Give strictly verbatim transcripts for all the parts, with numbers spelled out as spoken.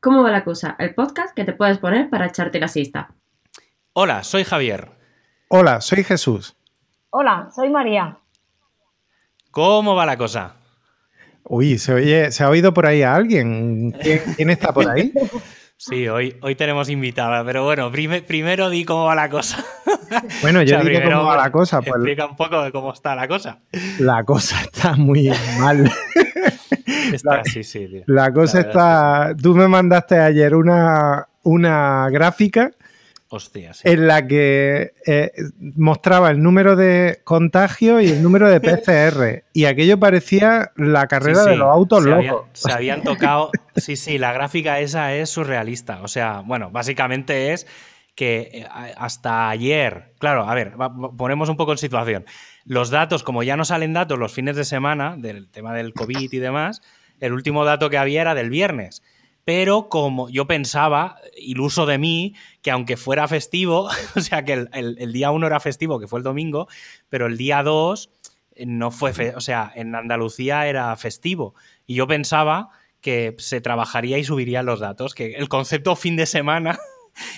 ¿Cómo va la cosa? El podcast que te puedes poner para echarte la siesta. Hola, soy Javier. Hola, soy Jesús. Hola, soy María. ¿Cómo va la cosa? Uy, ¿se oye, ¿se ha oído por ahí a alguien? ¿Quién, quién está por ahí? Sí, hoy, hoy tenemos invitada, pero bueno, prime, primero di cómo va la cosa. Bueno, yo o sea, digo primero, cómo va la cosa. Pues, explica un poco de cómo está la cosa. La cosa está muy mal. Está, la, sí, sí, tío. La cosa la verdad, está... Sí. Tú me mandaste ayer una, una gráfica. Hostia, sí. En la que eh, mostraba el número de contagios y el número de P C R. Y aquello parecía la carrera sí, sí. de los autos se locos. Habían, se habían tocado... Sí, sí, la gráfica esa es surrealista. O sea, bueno, básicamente es que hasta ayer... Claro, a ver, ponemos un poco en situación. Los datos, como ya no salen datos los fines de semana, del tema del COVID y demás, el último dato que había era del viernes. Pero como yo pensaba, iluso de mí, que aunque fuera festivo, o sea, que el, el, el día uno era festivo, que fue el domingo, pero el día dos no fue, fe- o sea, en Andalucía era festivo. Y yo pensaba que se trabajaría y subirían los datos, que el concepto fin de semana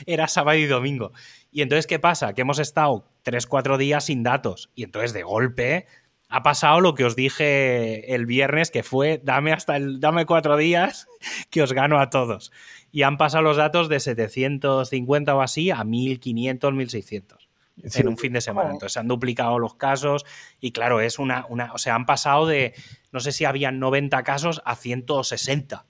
era sábado y domingo. Y entonces, ¿qué pasa? Que hemos estado tres, cuatro días sin datos. Y entonces, de golpe... Ha pasado lo que os dije el viernes, que fue dame hasta el dame cuatro días que os gano a todos. Y han pasado los datos de setecientos cincuenta o así a mil quinientos, mil seiscientos sí. en un fin de semana. Bueno. Entonces se han duplicado los casos y claro, es una, una... O sea, han pasado de, no sé si habían noventa casos a ciento sesenta.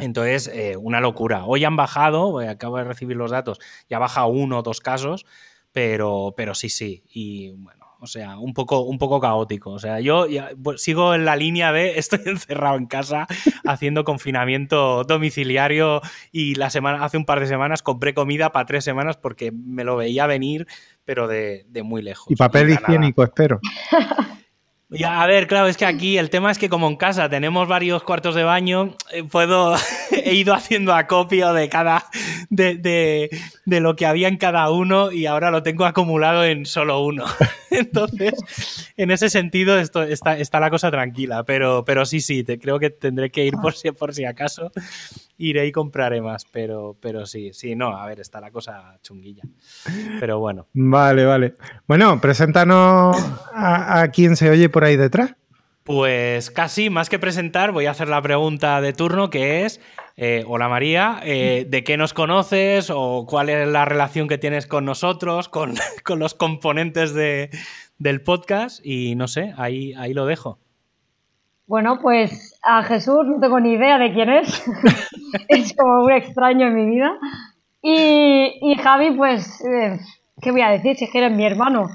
Entonces, eh, una locura. Hoy han bajado, acabo de recibir los datos, ya baja uno o dos casos, pero, pero sí, sí. Y bueno. O sea, un poco, un poco caótico. O sea, yo ya, pues, sigo en la línea de estoy encerrado en casa haciendo confinamiento domiciliario y la semana, hace un par de semanas compré comida para tres semanas porque me lo veía venir, pero de, de muy lejos. Y papel higiénico, espero. Ya, a ver, claro, es que aquí el tema es que como en casa tenemos varios cuartos de baño, eh, puedo he ido haciendo acopio de cada de, de, de lo que había en cada uno y ahora lo tengo acumulado en solo uno. Entonces, en ese sentido esto, está, está la cosa tranquila, pero, pero sí, sí, te, creo que tendré que ir por si, por si acaso, iré y compraré más, pero, pero sí, sí, no, a ver, está la cosa chunguilla, pero bueno. Vale, vale. Bueno, preséntanos a, a quien se oye por ahí detrás. Pues casi, más que presentar, voy a hacer la pregunta de turno que es, eh, hola María, eh, ¿de qué nos conoces o cuál es la relación que tienes con nosotros, con, con los componentes de, del podcast? Y no sé, ahí, ahí lo dejo. Bueno, pues a Jesús no tengo ni idea de quién es, es como un extraño en mi vida. Y, y Javi, pues, eh, ¿qué voy a decir? Si es que eres mi hermano.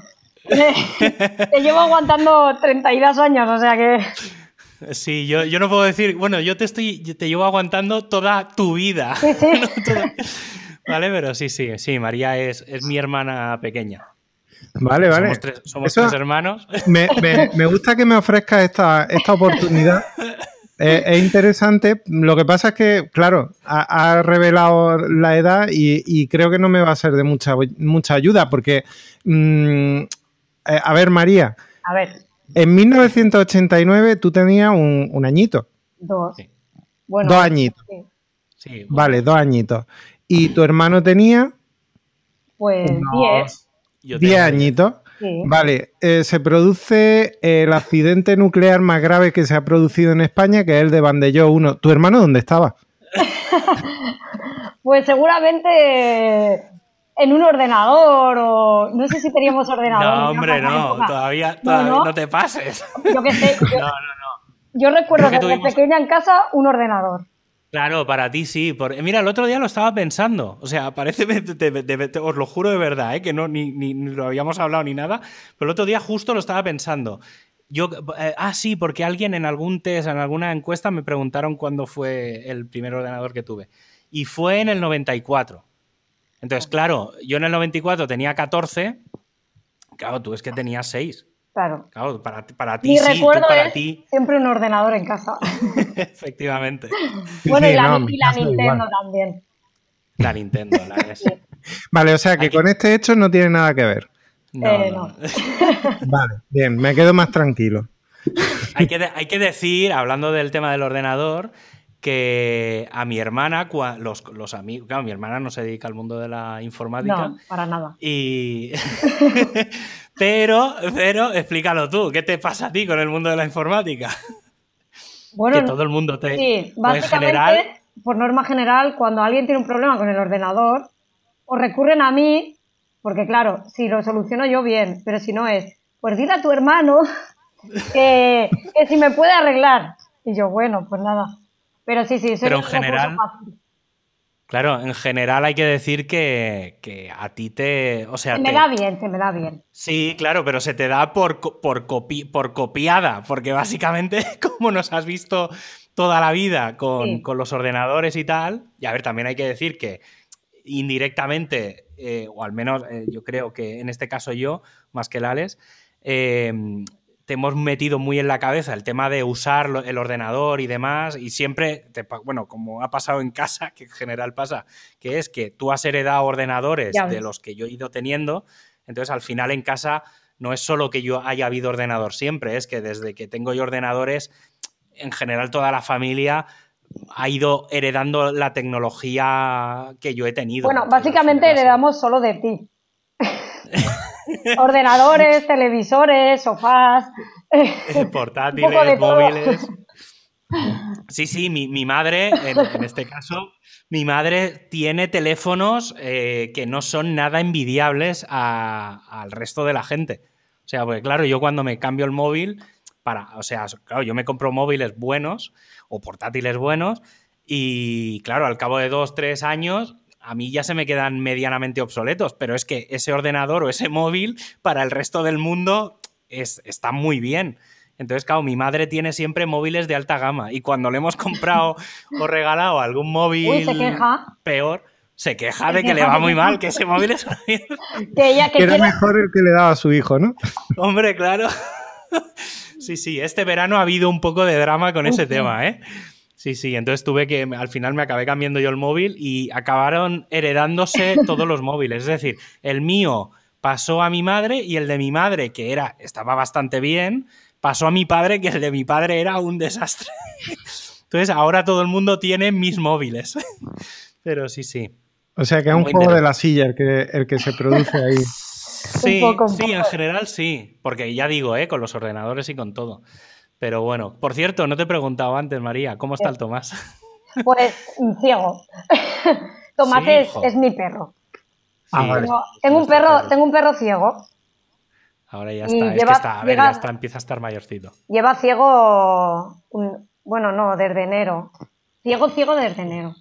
Te llevo aguantando treinta y dos años, o sea que... Sí, yo, yo no puedo decir... Bueno, yo te estoy te llevo aguantando toda tu vida. Sí, sí. No, toda... Vale, pero sí, sí, sí, María es, es mi hermana pequeña. Vale, vale. Somos tres, somos tres hermanos. Me, me, me gusta que me ofrezca esta, esta oportunidad. Es, es interesante. Lo que pasa es que, claro, ha, ha revelado la edad y, y creo que no me va a ser de mucha, mucha ayuda porque... Mmm, Eh, a ver, María. A ver. En mil novecientos ochenta y nueve tú tenías un, un añito. Dos. Sí. Bueno, dos añitos. Sí. Sí, bueno. Vale, dos añitos. ¿Y tu hermano tenía? Pues diez. Yo diez añitos. Sí. Vale, eh, se produce el accidente nuclear más grave que se ha producido en España, que es el de Vandelló uno. ¿Tu hermano dónde estaba? Pues seguramente... En un ordenador o... No sé si teníamos ordenador. No, hombre, no. Todavía, todavía no, no. no te pases. Yo qué sé. Yo, no, no, no. Yo recuerdo que desde pequeña en casa un ordenador. Claro, para ti sí. Por... Mira, el otro día lo estaba pensando. O sea, parece... Te, te, te, te, os lo juro de verdad, ¿eh? Que no ni, ni, ni lo habíamos hablado ni nada. Pero el otro día justo lo estaba pensando. Yo, eh, ah, sí, porque alguien en algún test, en alguna encuesta me preguntaron cuándo fue el primer ordenador que tuve. Y fue en el noventa y cuatro. Entonces, claro, yo en el noventa y cuatro tenía catorce, claro, tú es que tenías seis. Claro. Claro, para, para ti Mi sí, tú para ti... siempre un ordenador en casa. Efectivamente. Bueno, sí, y la, no, y la Nintendo igual. También. La Nintendo, la N E S. Sí. Vale, o sea que Aquí. Con este hecho no tiene nada que ver. No, eh, no. no. Vale, bien, me quedo más tranquilo. Hay que, de, hay que decir, hablando del tema del ordenador... que a mi hermana, los, los amigos, claro, mi hermana no se dedica al mundo de la informática. No, para nada. Y... pero, pero, explícalo tú, ¿qué te pasa a ti con el mundo de la informática? Bueno, que todo el mundo te... Sí, básicamente, general... por norma general, cuando alguien tiene un problema con el ordenador, o recurren a mí, porque claro, si lo soluciono yo bien, pero si no es, pues dile a tu hermano que, que si me puede arreglar. Y yo, bueno, pues nada. Pero sí, sí, soy pero en general, fácil. Claro, en general hay que decir que, que a ti te... O sea, se me te, da bien, se me da bien. Sí, claro, pero se te da por, por, copi, por copiada, porque básicamente como nos has visto toda la vida con, sí. con los ordenadores y tal, y a ver, también hay que decir que indirectamente, eh, o al menos eh, yo creo que en este caso yo, más que Lales, eh, te hemos metido muy en la cabeza el tema de usar el ordenador y demás, y siempre, te, bueno, como ha pasado en casa, que en general pasa, que es que tú has heredado ordenadores de los que yo he ido teniendo, entonces al final en casa no es solo que yo haya habido ordenador siempre, es que desde que tengo yo ordenadores, en general toda la familia ha ido heredando la tecnología que yo he tenido. Bueno, básicamente heredamos solo de ti. Ordenadores, televisores, sofás, portátiles, móviles. Sí, sí, mi, mi madre, en, en este caso, mi madre tiene teléfonos eh, que no son nada envidiables a, al resto de la gente. O sea, porque claro, yo cuando me cambio el móvil, para, o sea, claro, yo me compro móviles buenos o portátiles buenos y claro, al cabo de dos, tres años... A mí ya se me quedan medianamente obsoletos, pero es que ese ordenador o ese móvil para el resto del mundo es, está muy bien. Entonces, claro, mi madre tiene siempre móviles de alta gama y cuando le hemos comprado o regalado algún móvil Uy, ¿se queja? peor, se queja de que le va muy mal, que ese móvil es... que, ella, que, que era quiera... mejor el que le daba a su hijo, ¿no? Hombre, claro. Sí, sí, este verano ha habido un poco de drama con Uf, ese tema, ¿eh? Sí, sí, entonces tuve que, al final me acabé cambiando yo el móvil y acabaron heredándose todos los móviles. Es decir, el mío pasó a mi madre y el de mi madre, que era, estaba bastante bien, pasó a mi padre, que el de mi padre era un desastre. Entonces ahora todo el mundo tiene mis móviles. Pero sí, sí. O sea que es un juego de la silla el que, el que se produce ahí. Sí, un poco, un poco. Sí, en general sí, porque ya digo, ¿eh? Con los ordenadores y con todo. Pero bueno, por cierto, no te he preguntado antes, María, ¿cómo está el Tomás? Pues ciego. Tomás sí, es, es mi perro. Ah, sí, vale. tengo, tengo, un perro, perro. tengo un perro ciego. Ahora ya está, lleva, es que está, a ver, llega, ya está, empieza a estar mayorcito. Lleva ciego, bueno, no, desde enero. Ciego, ciego desde enero.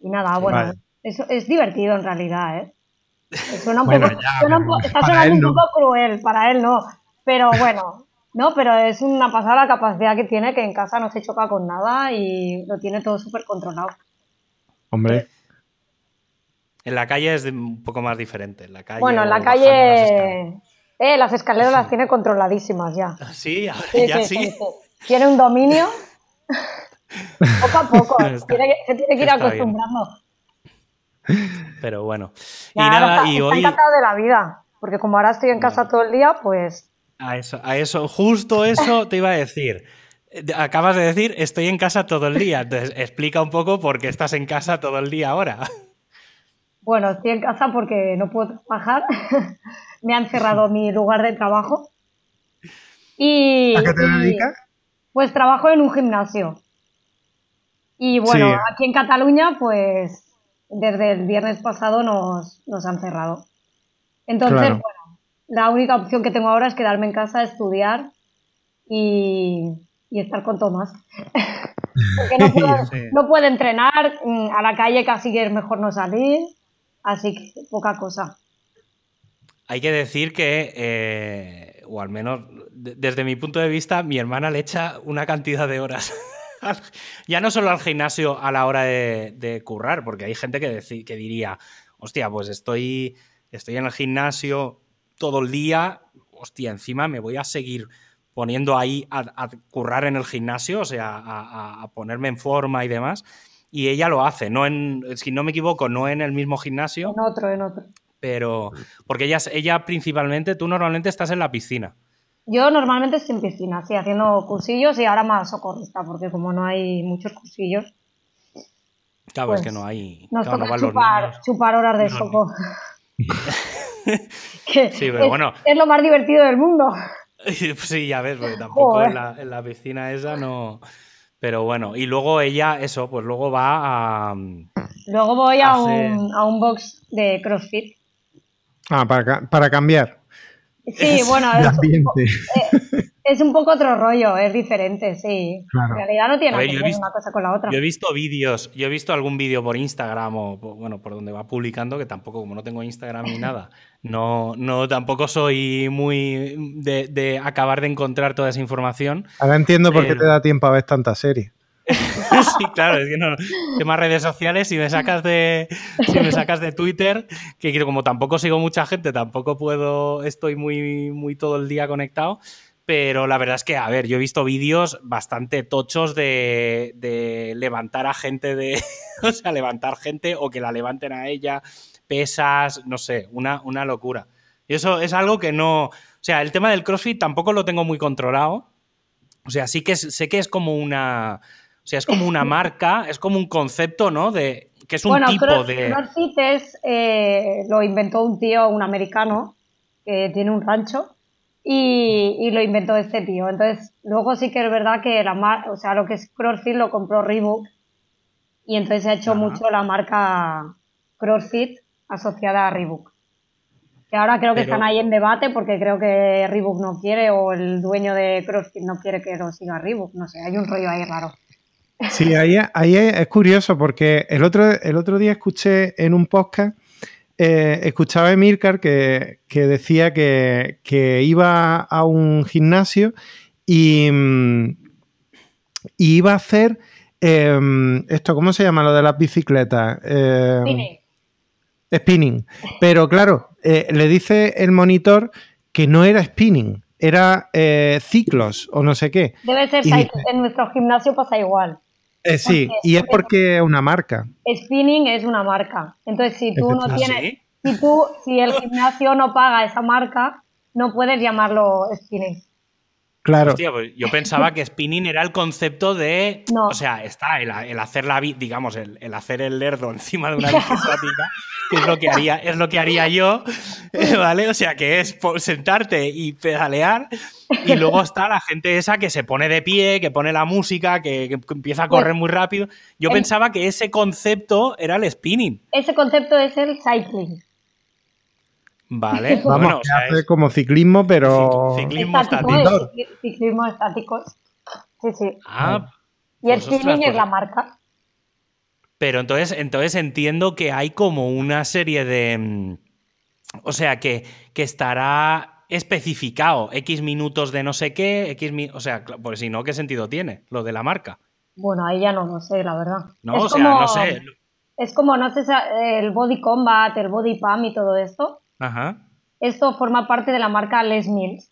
Y nada, sí, bueno, vale. es, es divertido en realidad, ¿eh? Suena un bueno, poco, ya, suena un po- está sonando un no. poco cruel, para él no, pero bueno... No, pero es una pasada la capacidad que tiene, que en casa no se choca con nada y lo tiene todo súper controlado. Hombre. En la calle es un poco más diferente. En la calle, bueno, en la calle... Las escaleras, eh, las, escaleras sí. las tiene controladísimas ya. Sí, ahora sí, ya sí. sí. sí. Tiene un dominio. Poco a poco. Está, tiene, se tiene que ir acostumbrando. Bien. Pero bueno. Y nada, nada está, y está hoy... encantado de la vida. Porque como ahora estoy en casa bueno. todo el día, pues... A eso, a eso, justo eso te iba a decir. Acabas de decir, estoy en casa todo el día. Entonces, explica un poco por qué estás en casa todo el día ahora. Bueno, estoy en casa porque no puedo trabajar. Me han cerrado mi lugar de trabajo. Y, ¿a qué te dedicas? Pues trabajo en un gimnasio. Y bueno, sí. aquí en Cataluña, pues desde el viernes pasado nos, nos han cerrado. Entonces, claro. bueno. La única opción que tengo ahora es quedarme en casa, estudiar y, y estar con Tomás. Porque no puedo, sí. no puedo entrenar, a la calle casi que es mejor no salir, así que poca cosa. Hay que decir que, eh, o al menos de, desde mi punto de vista, mi hermana le echa una cantidad de horas. Ya no solo al gimnasio a la hora de, de currar, porque hay gente que, dec- que diría, hostia, pues estoy, estoy en el gimnasio... todo el día, hostia, encima me voy a seguir poniendo ahí a, a currar en el gimnasio, o sea, a, a, a ponerme en forma y demás, y ella lo hace, no en, si no me equivoco, no en el mismo gimnasio. En otro, en otro. Pero, porque ella, ella principalmente, tú normalmente estás en la piscina. Yo normalmente estoy en piscina, sí, haciendo cursillos y ahora más socorrista, porque como no hay muchos cursillos. Claro, pues, es que no hay. Nos claro, toca no chupar, chupar horas de soco. Sí, pero es, bueno. Es lo más divertido del mundo. Sí, ya ves, porque tampoco en la, en la piscina esa no. Pero bueno, y luego ella, eso, pues luego va a. Luego voy a, a, un, a un box de CrossFit. Ah, para, para cambiar. Sí, bueno, es un, po, es, es un poco otro rollo, es diferente, sí. Claro. En realidad no tiene ver, que ver visto, una cosa con la otra. Yo he visto vídeos, yo he visto algún vídeo por Instagram o por, bueno, por donde va publicando, que tampoco, como no tengo Instagram ni nada, no, no tampoco soy muy de, de acabar de encontrar toda esa información. Ahora entiendo por qué eh, te da tiempo a ver tantas series. Sí, claro, es que no, temas redes sociales, si me sacas de si me sacas de Twitter, que como tampoco sigo mucha gente, tampoco puedo, estoy muy, muy todo el día conectado, pero la verdad es que, a ver, yo he visto vídeos bastante tochos de, de levantar a gente de, o sea, levantar gente o que la levanten a ella, pesas, no sé, una, una locura. Y eso es algo que no, o sea, el tema del CrossFit tampoco lo tengo muy controlado, o sea, sí que es, sé que es como una... O sea, es como una marca, es como un concepto, ¿no? De que es un bueno, tipo Cross, de... CrossFit es, eh, lo inventó un tío, un americano, que tiene un rancho, y, y lo inventó este tío. Entonces, luego sí que es verdad que la mar... o sea, lo que es CrossFit lo compró Reebok, y entonces se ha hecho ah. mucho la marca CrossFit asociada a Reebok. Que ahora creo que Pero... están ahí en debate porque creo que Reebok no quiere, o el dueño de CrossFit no quiere que lo siga Reebok. No sé, hay un rollo ahí raro. Sí, ahí, ahí es curioso porque el otro, el otro día escuché en un podcast, eh, escuchaba a Emilcar que, que decía que, que iba a un gimnasio y, y iba a hacer, eh, esto, ¿cómo se llama? Lo de las bicicletas. Eh, spinning. Spinning. Pero claro, eh, le dice el monitor que no era spinning. Era eh, ciclos o no sé qué. Debe ser, dice, en nuestro gimnasio pasa igual. Eh, sí, porque, y es porque es una marca. Spinning es una marca. Entonces, si tú no tienes... ¿Sí? Si tú, si el gimnasio no paga esa marca, no puedes llamarlo spinning. Claro. Hostia, pues yo pensaba que spinning era el concepto de... No. O sea, está el, el hacer la... Digamos, el, el hacer el lerdo encima de una bicicleta, que es lo que haría, es lo que haría yo, ¿vale? O sea, que es sentarte y pedalear, y luego está la gente esa que se pone de pie, que pone la música, que, que empieza a correr muy rápido. Yo el, pensaba que ese concepto era el spinning. Ese concepto es el cycling. Vale. Vamos, bueno, o sea, hace es... como ciclismo, pero... Ciclismo estático. Ciclismo estático. Sí, sí. Ah, y el spinning pues, pues... es la marca. Pero entonces, entonces entiendo que hay como una serie de... O sea, que, que estará especificado X minutos de no sé qué, X mi... O sea, pues si no, ¿qué sentido tiene lo de la marca? Bueno, ahí ya no lo sé, la verdad. No, es o sea, como... no sé. Es como, no sé, el body combat, el body pump y todo esto. Ajá. Esto forma parte de la marca Les Mills.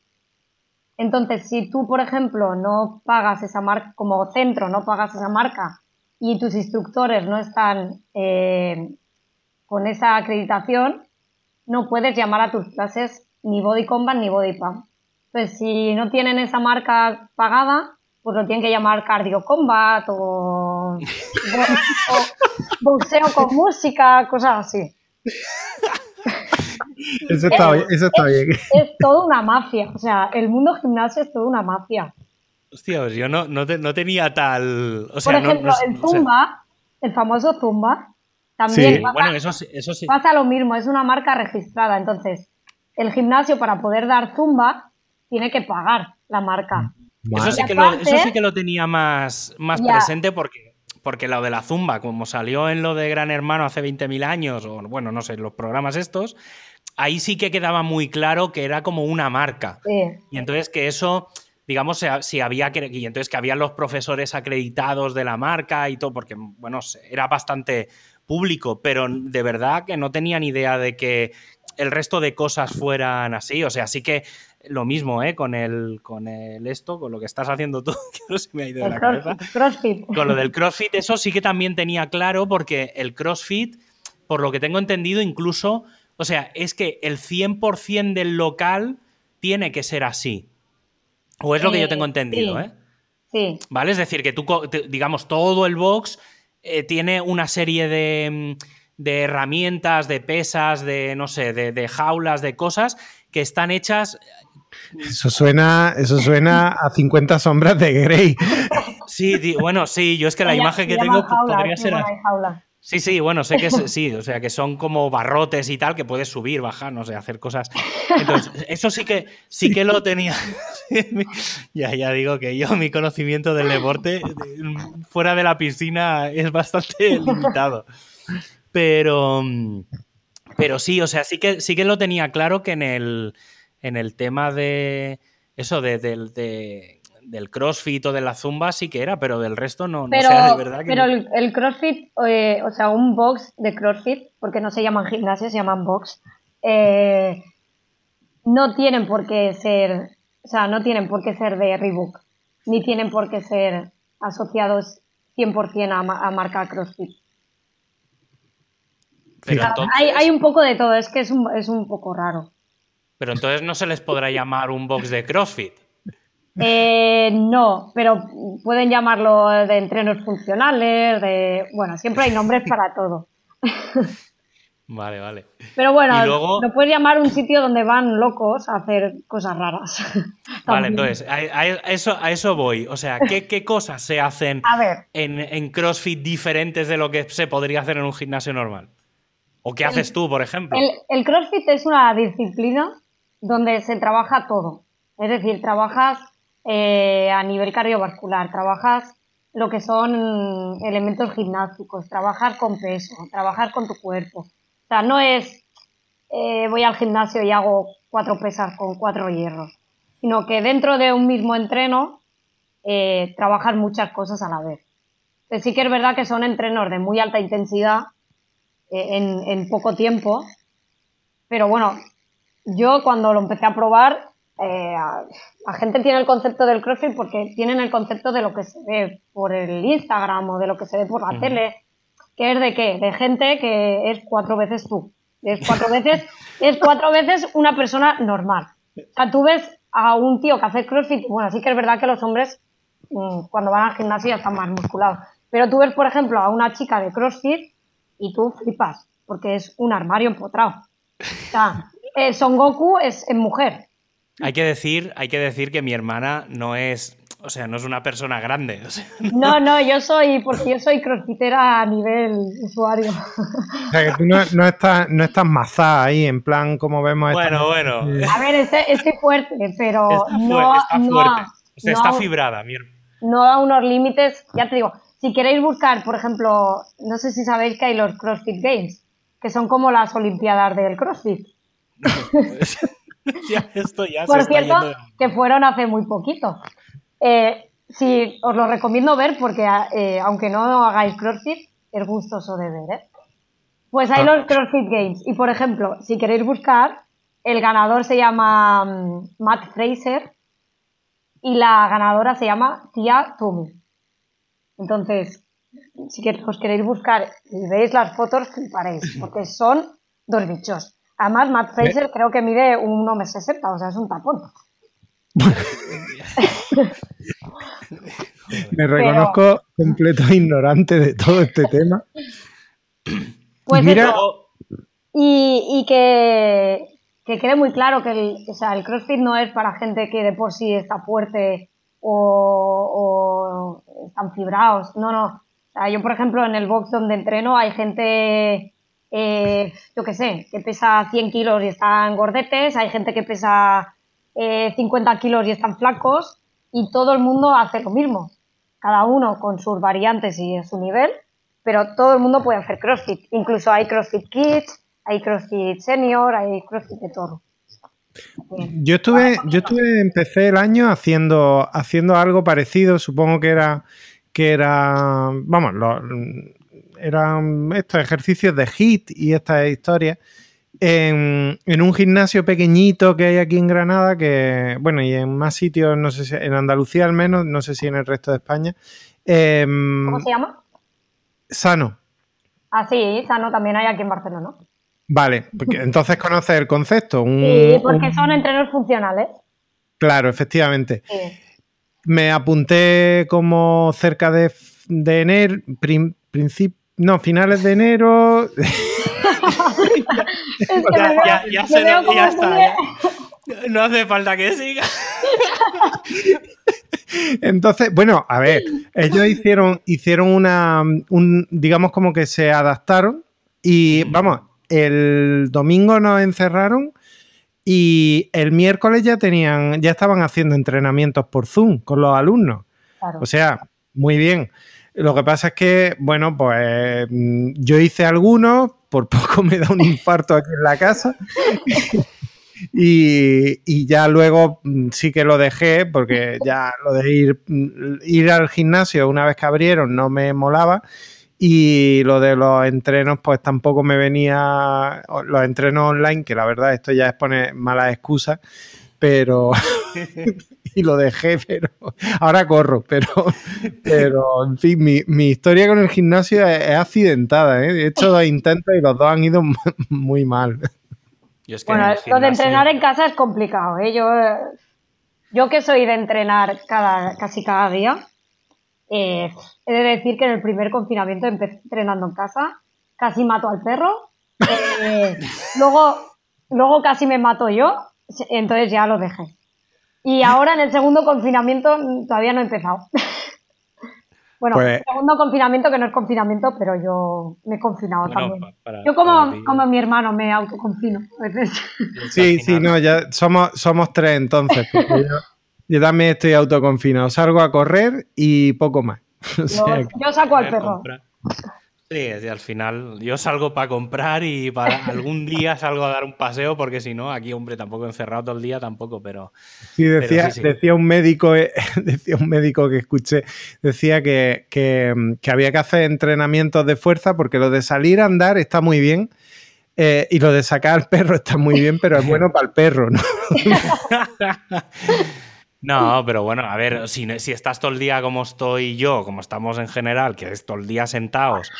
Entonces, si tú, por ejemplo, no pagas esa marca, como centro, no pagas esa marca... y tus instructores no están eh, con esa acreditación, no puedes llamar a tus clases ni Body Combat ni Body Pump. Entonces, si no tienen esa marca pagada, pues lo tienen que llamar Cardio Combat o, o boxeo con música, cosas así. Eso está, es, eso está bien. Es, es toda una mafia. O sea, el mundo gimnasio es toda una mafia. Hostia, yo no, no, te, no tenía tal... O sea, por ejemplo, no, no, el Zumba, o sea... el famoso Zumba, también sí. Pasa, bueno, eso sí, eso sí. Pasa lo mismo, es una marca registrada. Entonces, el gimnasio para poder dar Zumba tiene que pagar la marca. Wow. Eso, sí que aparte, lo, eso sí que lo tenía más, más presente porque, porque lo de la Zumba, como salió en lo de Gran Hermano hace veinte mil años, o bueno, no sé, los programas estos, ahí sí que quedaba muy claro que era como una marca. Sí. Y entonces que eso... Digamos, si había que. Y entonces que habían los profesores acreditados de la marca y todo, porque, bueno, era bastante público, pero de verdad que no tenían idea de que el resto de cosas fueran así. O sea, sí que lo mismo, ¿eh? Con el con el esto, con lo que estás haciendo tú, que no se me ha ido de la cabeza. CrossFit. Con lo del CrossFit, eso sí que también tenía claro, porque el CrossFit, por lo que tengo entendido, incluso, o sea, es que el cien por ciento del local tiene que ser así. O es lo que eh, yo tengo entendido, sí, ¿eh? Sí. ¿Vale? Es decir, que tú, digamos, todo el box eh, tiene una serie de, de herramientas, de pesas, de, no sé, de, de jaulas, de cosas que están hechas... Eso suena, eso suena a cincuenta sombras de Grey. Sí, tío, bueno, sí, yo es que la imagen que tengo jaula, podría ser... Jaula. Sí, sí, bueno, sé que es, sí, o sea, que son como barrotes y tal, que puedes subir, bajar, no sé, hacer cosas. Entonces, eso sí que sí que lo tenía. ya, ya digo que yo, mi conocimiento del deporte fuera de la piscina es bastante limitado. Pero, pero sí, o sea, sí que sí que lo tenía claro que en el, en el tema de eso, de, de, de del CrossFit o de la Zumba sí que era, pero del resto no, no pero, sea de verdad. Que pero no... el, el CrossFit, eh, o sea, un box de CrossFit, porque no se llaman gimnasios, se llaman box, eh, no tienen por qué ser, o sea, no tienen por qué ser de Reebok, ni tienen por qué ser asociados cien por ciento a, a marca CrossFit. Pero o sea, entonces... hay, hay un poco de todo, es que es un, es un poco raro. Pero entonces no se les podrá llamar un box de CrossFit. Eh, no, pero pueden llamarlo de entrenos funcionales, de... Bueno, siempre hay nombres para todo. Vale, vale. Pero bueno, luego... lo puedes llamar un sitio donde van locos a hacer cosas raras. Vale, entonces, a, a, eso, a eso voy. O sea, ¿qué, qué cosas se hacen a ver. En, en CrossFit diferentes de lo que se podría hacer en un gimnasio normal? ¿O qué el, haces tú, por ejemplo? El, el CrossFit es una disciplina donde se trabaja todo. Es decir, trabajas... Eh, a nivel cardiovascular, trabajas lo que son elementos gimnásticos, trabajar con peso, trabajar con tu cuerpo. O sea, no es eh, voy al gimnasio y hago cuatro pesas con cuatro hierros, sino que dentro de un mismo entreno eh, trabajas muchas cosas a la vez. Entonces, sí que es verdad que son entrenos de muy alta intensidad eh, en, en poco tiempo, pero bueno, yo cuando lo empecé a probar... Eh, la gente tiene el concepto del CrossFit porque tienen el concepto de lo que se ve por el Instagram o de lo que se ve por la uh-huh. tele, que es de qué, de gente que es cuatro veces tú, es cuatro veces, es cuatro veces una persona normal. O sea, tú ves a un tío que hace CrossFit, bueno, sí que es verdad que los hombres mmm, cuando van al gimnasio ya están más musculados, pero tú ves, por ejemplo, a una chica de CrossFit y tú flipas, porque es un armario empotrado. O sea, eh, Son Goku es, es mujer. Hay que decir, hay que decir que mi hermana no es, o sea, no es una persona grande. O sea, no. no, no, yo soy, porque yo soy crossfitera a nivel usuario. O sea, que tú no, no estás, no estás mazada ahí, en plan, como vemos. Bueno, esta... bueno. A ver, estoy, estoy fuerte, pero está no, fuerte, está no, fuerte. O sea, no está fibrada, mierda. No a unos límites, ya te digo, si queréis buscar, por ejemplo, no sé si sabéis que hay los CrossFit Games, que son como las olimpiadas del CrossFit. No, pues... Ya, esto ya por se cierto, está de... que fueron hace muy poquito. Eh, sí, os lo recomiendo ver porque eh, aunque no hagáis CrossFit, es gustoso de ver, ¿eh? Pues hay ah. los CrossFit Games. Y por ejemplo, si queréis buscar, el ganador se llama um, Matt Fraser y la ganadora se llama Tia Toomey. Entonces, si os queréis buscar y veis las fotos, fliparéis, porque son dos bichos. Además, Matt Fraser creo que mide un uno sesenta, o sea, es un tapón. Me reconozco Pero... completo ignorante de todo este tema. Pues Mira... eso. Y, y que, que quede muy claro que el, o sea, el CrossFit no es para gente que de por sí está fuerte o, o están fibrados. No, no. O sea, yo, por ejemplo, en el box donde entreno hay gente... Eh, yo qué sé, que pesa cien kilos y están gordetes, hay gente que pesa eh, cincuenta kilos y están flacos, y todo el mundo hace lo mismo, cada uno con sus variantes y a su nivel, pero todo el mundo puede hacer CrossFit, incluso hay CrossFit Kids, hay CrossFit Senior, hay CrossFit de todo. Yo estuve, yo estuve, empecé el año haciendo, haciendo algo parecido, supongo que era, que era, vamos, los... eran estos ejercicios de H I I T y estas historias en, en un gimnasio pequeñito que hay aquí en Granada, que bueno, y en más sitios, no sé si en Andalucía al menos, no sé si en el resto de España. Eh, ¿Cómo se llama? Sano. Ah, sí, Sano también hay aquí en Barcelona. Vale, porque entonces conoces el concepto. Un, sí, porque un... son entrenos funcionales. Claro, efectivamente. Sí. Me apunté como cerca de, de enero, prim, princip, no, finales de enero. Ya, ya, ya, se, ya está, ya. No hace falta que siga. Entonces, bueno, a ver, ellos hicieron, hicieron una, un, digamos como que se adaptaron y vamos, el domingo nos encerraron y el miércoles ya tenían, ya estaban haciendo entrenamientos por Zoom con los alumnos. Claro. O sea, muy bien. Lo que pasa es que, bueno, pues yo hice algunos, por poco me da un infarto aquí en la casa. Y, y ya luego sí que lo dejé porque ya lo de ir, ir al gimnasio una vez que abrieron no me molaba y lo de los entrenos pues tampoco me venía, los entrenos online, que la verdad esto ya es poner malas excusas, pero y lo dejé, pero ahora corro, pero, pero en fin, mi, mi historia con el gimnasio es, es accidentada, ¿eh? He hecho dos intentos y los dos han ido muy mal. Es que bueno, lo gimnasio... de entrenar en casa es complicado, ¿eh? Yo, yo que soy de entrenar cada, casi cada día, eh, he de decir que en el primer confinamiento empecé entrenando en casa, casi mato al perro, eh, luego, luego casi me mato yo, entonces ya lo dejé. Y ahora en el segundo confinamiento todavía no he empezado. Bueno, pues, el segundo confinamiento, que no es confinamiento, pero yo me he confinado bueno, también. Para, yo como, como mi hermano me autoconfino a veces. Sí, sí, no, ya somos, somos tres entonces. Yo, yo también estoy autoconfinado. Salgo a correr y poco más. O sea, yo, yo saco al perro. Comprar. Sí, al final yo salgo para comprar y para algún día salgo a dar un paseo porque si no, aquí, hombre, tampoco encerrado todo el día, tampoco, pero... Sí, decía, pero sí, sí. decía un médico decía un médico que escuché, decía que, que, que había que hacer entrenamientos de fuerza porque lo de salir a andar está muy bien eh, y lo de sacar al perro está muy bien, pero es bueno para el perro, ¿no? No, pero bueno, a ver, si, si estás todo el día como estoy yo, como estamos en general, que es todo el día sentados...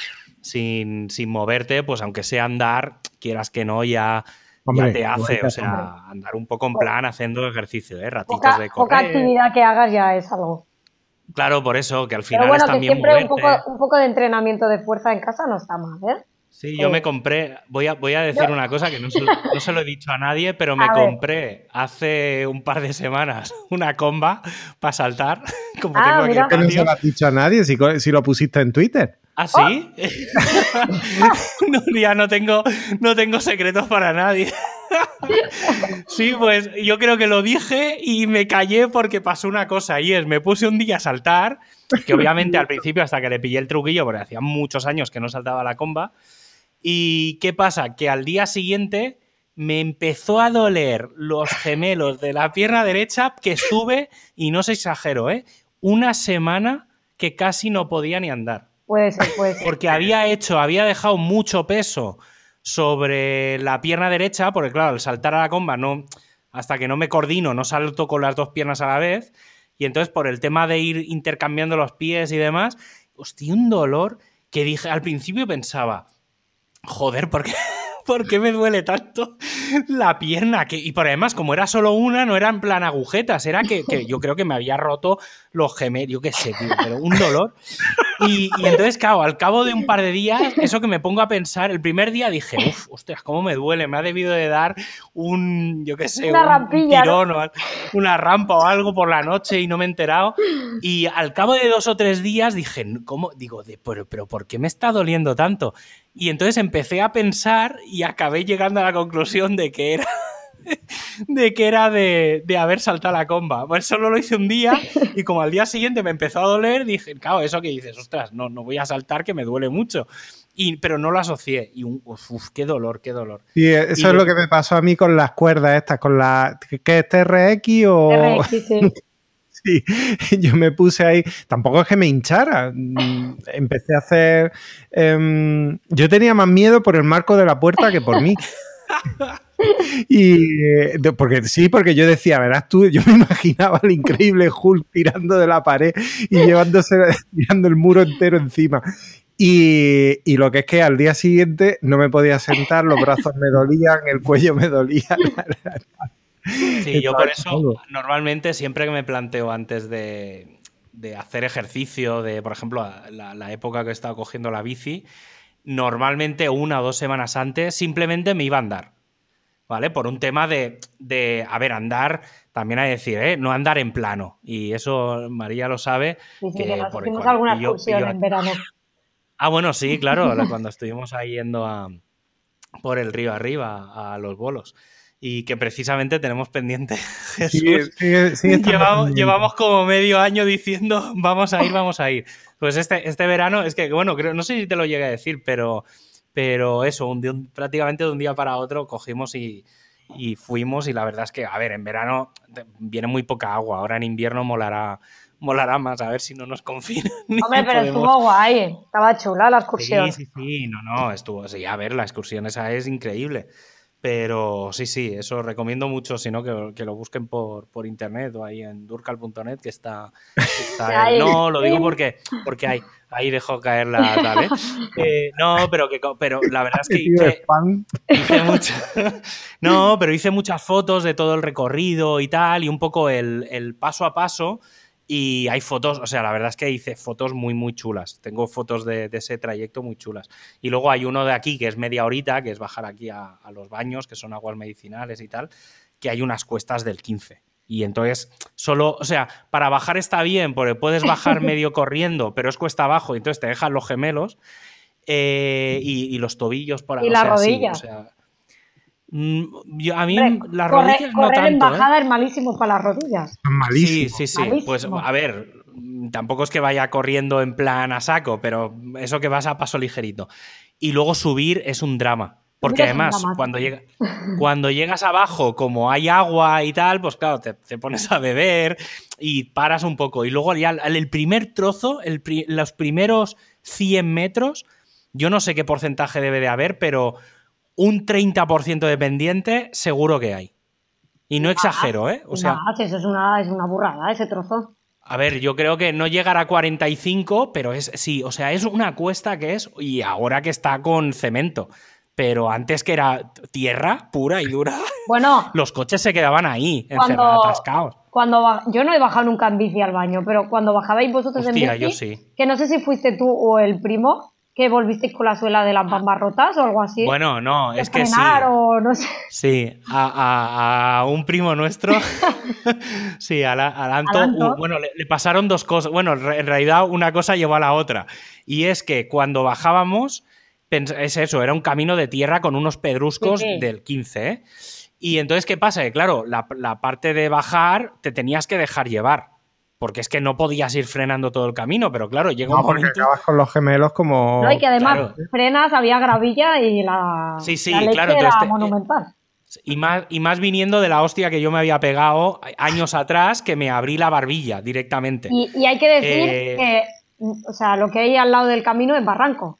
Sin, sin moverte, pues aunque sea andar, quieras que no, ya, hombre, ya te hace, o sea, hombre. andar un poco en plan haciendo ejercicio, ¿eh? Ratitos poca, de correr. Poca actividad que hagas ya es algo. Claro, por eso, que al final bueno, es también moverte. Pero bueno, que siempre un poco, un poco de entrenamiento de fuerza en casa no está mal, ¿eh? Sí, yo eh. me compré, voy a, voy a decir no. una cosa que no se, no se lo he dicho a nadie, pero me compré hace un par de semanas una comba para saltar, como ah, tengo aquí el patio. No se lo has dicho a nadie si, si lo pusiste en Twitter. ¿Ah, sí? Oh. No, ya no tengo, no tengo secretos para nadie. Sí, pues yo creo que lo dije y me callé porque pasó una cosa y es, me puse un día a saltar, que obviamente al principio hasta que le pillé el truquillo, porque hacía muchos años que no saltaba la comba, y ¿qué pasa? Que al día siguiente me empezó a doler los gemelos de la pierna derecha que estuve, y no se exagero, ¿eh? Una semana que casi no podía ni andar. Puede ser, puede ser. Porque había hecho, había dejado mucho peso sobre la pierna derecha, porque claro, al saltar a la comba, no, hasta que no me coordino, no salto con las dos piernas a la vez, y entonces por el tema de ir intercambiando los pies y demás, hostia, un dolor que dije, al principio pensaba, joder, ¿por qué, ¿por qué me duele tanto la pierna? Que, y por además, como era solo una, no era en plan agujetas, era que, que yo creo que me había roto los gemelos, yo qué sé, tío, pero un dolor... Y, y entonces, claro, al cabo de un par de días, eso que me pongo a pensar, el primer día dije, uff, ostras, cómo me duele, me ha debido de dar un, yo qué sé, una un rampilla, tirón ¿no? o una rampa o algo por la noche y no me he enterado. Y al cabo de dos o tres días dije, ¿cómo? Digo, de, pero, pero ¿por qué me está doliendo tanto? Y entonces empecé a pensar y acabé llegando a la conclusión de que era... de que era de, de haber saltado la comba. Pues solo lo hice un día y como al día siguiente me empezó a doler, dije, claro, eso que dices, ostras, no, no voy a saltar que me duele mucho. Y, pero no lo asocié. Y uff, uf, qué dolor, qué dolor. Sí, eso y es yo... lo que me pasó a mí con las cuerdas estas, con la... ¿Qué es T R X o...? T R X, sí. Sí, yo me puse ahí, tampoco es que me hinchara, empecé a hacer... Eh, yo tenía más miedo por el marco de la puerta que por mí. Y porque sí, porque yo decía, verás tú, yo me imaginaba al increíble Hulk tirando de la pared y llevándose tirando el muro entero encima. Y, y lo que es que al día siguiente no me podía sentar, los brazos me dolían, el cuello me dolía. Sí, yo por eso todo. Normalmente siempre que me planteo antes de, de hacer ejercicio, de por ejemplo la, la época que he estado cogiendo la bici, normalmente una o dos semanas antes simplemente me iba a andar, ¿vale? Por un tema de, de a ver, andar, también hay que decir, ¿eh? No andar en plano. Y eso María lo sabe. Sí, sí, que por, hicimos alguna excursión yo... en verano. Ah, bueno, sí, claro, cuando estuvimos ahí yendo a, por el río arriba a los bolos. Y que precisamente tenemos pendiente, Jesús. Sí, sí, sí, llevamos, llevamos como medio año diciendo vamos a ir, vamos a ir. Pues este, este verano, es que, bueno, creo, no sé si te lo llegué a decir, pero, pero eso, un, un, prácticamente de un día para otro cogimos y, y fuimos. Y la verdad es que, a ver, en verano viene muy poca agua. Ahora en invierno molará, molará más, a ver si no nos confinan. Hombre, pero podemos... estuvo guay, estaba chula la excursión. Sí, sí, sí, no, no, estuvo, sí, a ver, la excursión esa es increíble. Pero sí, sí, eso recomiendo mucho, si no, que, que lo busquen por, por internet o ahí en Durcal punto net, que está... está el, no, lo digo porque, porque ahí, ahí dejó caer la tal, ¿eh? Eh, no, pero, que, pero la verdad es que hice, hice mucho, no, pero hice muchas fotos de todo el recorrido y tal, y un poco el, el paso a paso, y hay fotos, o sea, la verdad es que hice fotos muy, muy chulas. Tengo fotos de, de ese trayecto muy chulas. Y luego hay uno de aquí que es media horita, que es bajar aquí a, a los baños, que son aguas medicinales y tal, que hay unas cuestas del quince. Y entonces, solo, o sea, para bajar está bien, porque puedes bajar medio corriendo, pero es cuesta abajo, y entonces te dejan los gemelos eh, y, y los tobillos por ahí. Y la rodilla. Sí, o sea, yo, a mí Corre, las rodillas correr, no correr tanto, en bajada, ¿eh? Es malísimo para las rodillas. Malísimo. Sí, sí, sí. Malísimo. Pues a ver, tampoco es que vaya corriendo en plan a saco, pero eso que vas a paso ligerito. Y luego subir es un drama. Porque además, cuando, llega, cuando llegas abajo, como hay agua y tal, pues claro, te, te pones a beber y paras un poco. Y luego ya el primer trozo, el, los primeros cien metros, yo no sé qué porcentaje debe de haber, pero... un treinta por ciento de pendiente seguro que hay. Y no ah, exagero, ¿eh? O sea, nah, eso es una, es una burrada, ese trozo. A ver, yo creo que no llegará a cuarenta y cinco, pero es sí, o sea, es una cuesta que es... Y ahora que está con cemento, pero antes que era tierra pura y dura, bueno, los coches se quedaban ahí, encerrados, atascados. Cuando yo no he bajado nunca en bici al baño, pero cuando bajabais vosotros, hostia, en bici, yo sí. Que no sé si fuiste tú o el primo... ¿Que volvisteis con la suela de las bambas rotas o algo así? Bueno, no, es que sí. O no sé. Sí, a, a, a un primo nuestro, sí, al Anto, ¿Al Anto? Un, bueno, le, le pasaron dos cosas. Bueno, en realidad una cosa llevó a la otra. Y es que cuando bajábamos, es eso, era un camino de tierra con unos pedruscos sí, sí. del quince, ¿eh? Y entonces, ¿qué pasa? Que claro, la, la parte de bajar te tenías que dejar llevar. Porque es que no podías ir frenando todo el camino, pero claro, llega no, un momento... No, acabas con los gemelos como... No, y que además claro. frenas, había gravilla y la, sí, sí, la leche claro, era te... monumental. Y más, y más viniendo de la hostia que yo me había pegado años atrás, que me abrí la barbilla directamente. Y, y hay que decir eh... que o sea, lo que hay al lado del camino es barranco.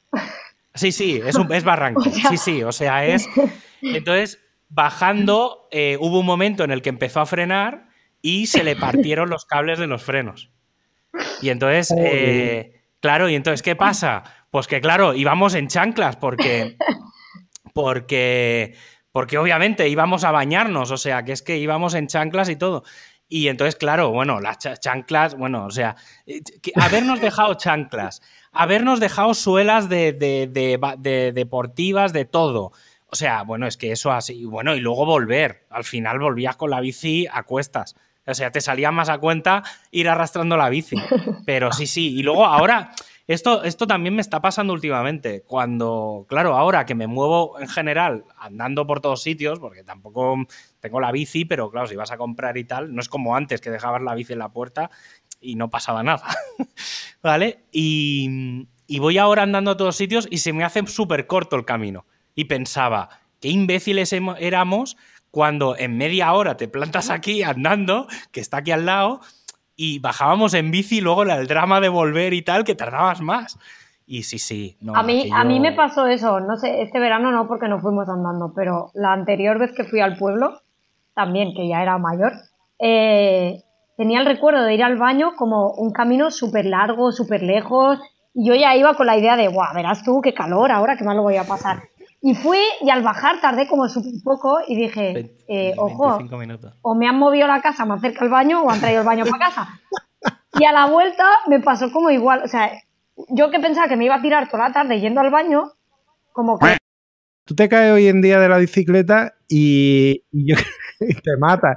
Sí, sí, es, un, es barranco. O sea... Sí, sí, o sea, es... Entonces, bajando, eh, hubo un momento en el que empezó a frenar y se le partieron los cables de los frenos. Y entonces, eh, claro, ¿y entonces qué pasa? Pues que, claro, íbamos en chanclas porque, porque, porque obviamente íbamos a bañarnos, o sea, que es que íbamos en chanclas y todo. Y entonces, claro, bueno, las chanclas, bueno, o sea, habernos dejado chanclas, habernos dejado suelas de, de, de, de, de deportivas, de todo. O sea, bueno, es que eso así, bueno, y luego volver. Al final volvías con la bici a cuestas. O sea, te salía más a cuenta ir arrastrando la bici. Pero sí, sí. Y luego ahora, esto, esto también me está pasando últimamente. Cuando, claro, ahora que me muevo en general andando por todos sitios, porque tampoco tengo la bici, pero claro, si vas a comprar y tal, no es como antes que dejabas la bici en la puerta y no pasaba nada. ¿Vale? Y, y voy ahora andando a todos sitios y se me hace súper corto el camino. Y pensaba, qué imbéciles éramos cuando en media hora te plantas aquí andando, que está aquí al lado, y bajábamos en bici y luego el drama de volver y tal, que tardabas más. Y sí, sí. No, a mí, yo... a mí me pasó eso. No sé, este verano no, porque no fuimos andando, pero la anterior vez que fui al pueblo, también, que ya era mayor, eh, tenía el recuerdo de ir al baño como un camino súper largo, súper lejos, y yo ya iba con la idea de, guau, verás tú, qué calor ahora, qué mal lo voy a pasar. Y fui, y al bajar tardé como un poco y dije, veinte, eh, ojo, o me han movido la casa más cerca al baño o han traído el baño para casa. Y a la vuelta me pasó como igual, o sea, yo que pensaba que me iba a tirar toda la tarde yendo al baño, como que... Tú te caes hoy en día de la bicicleta y, y yo, te matas.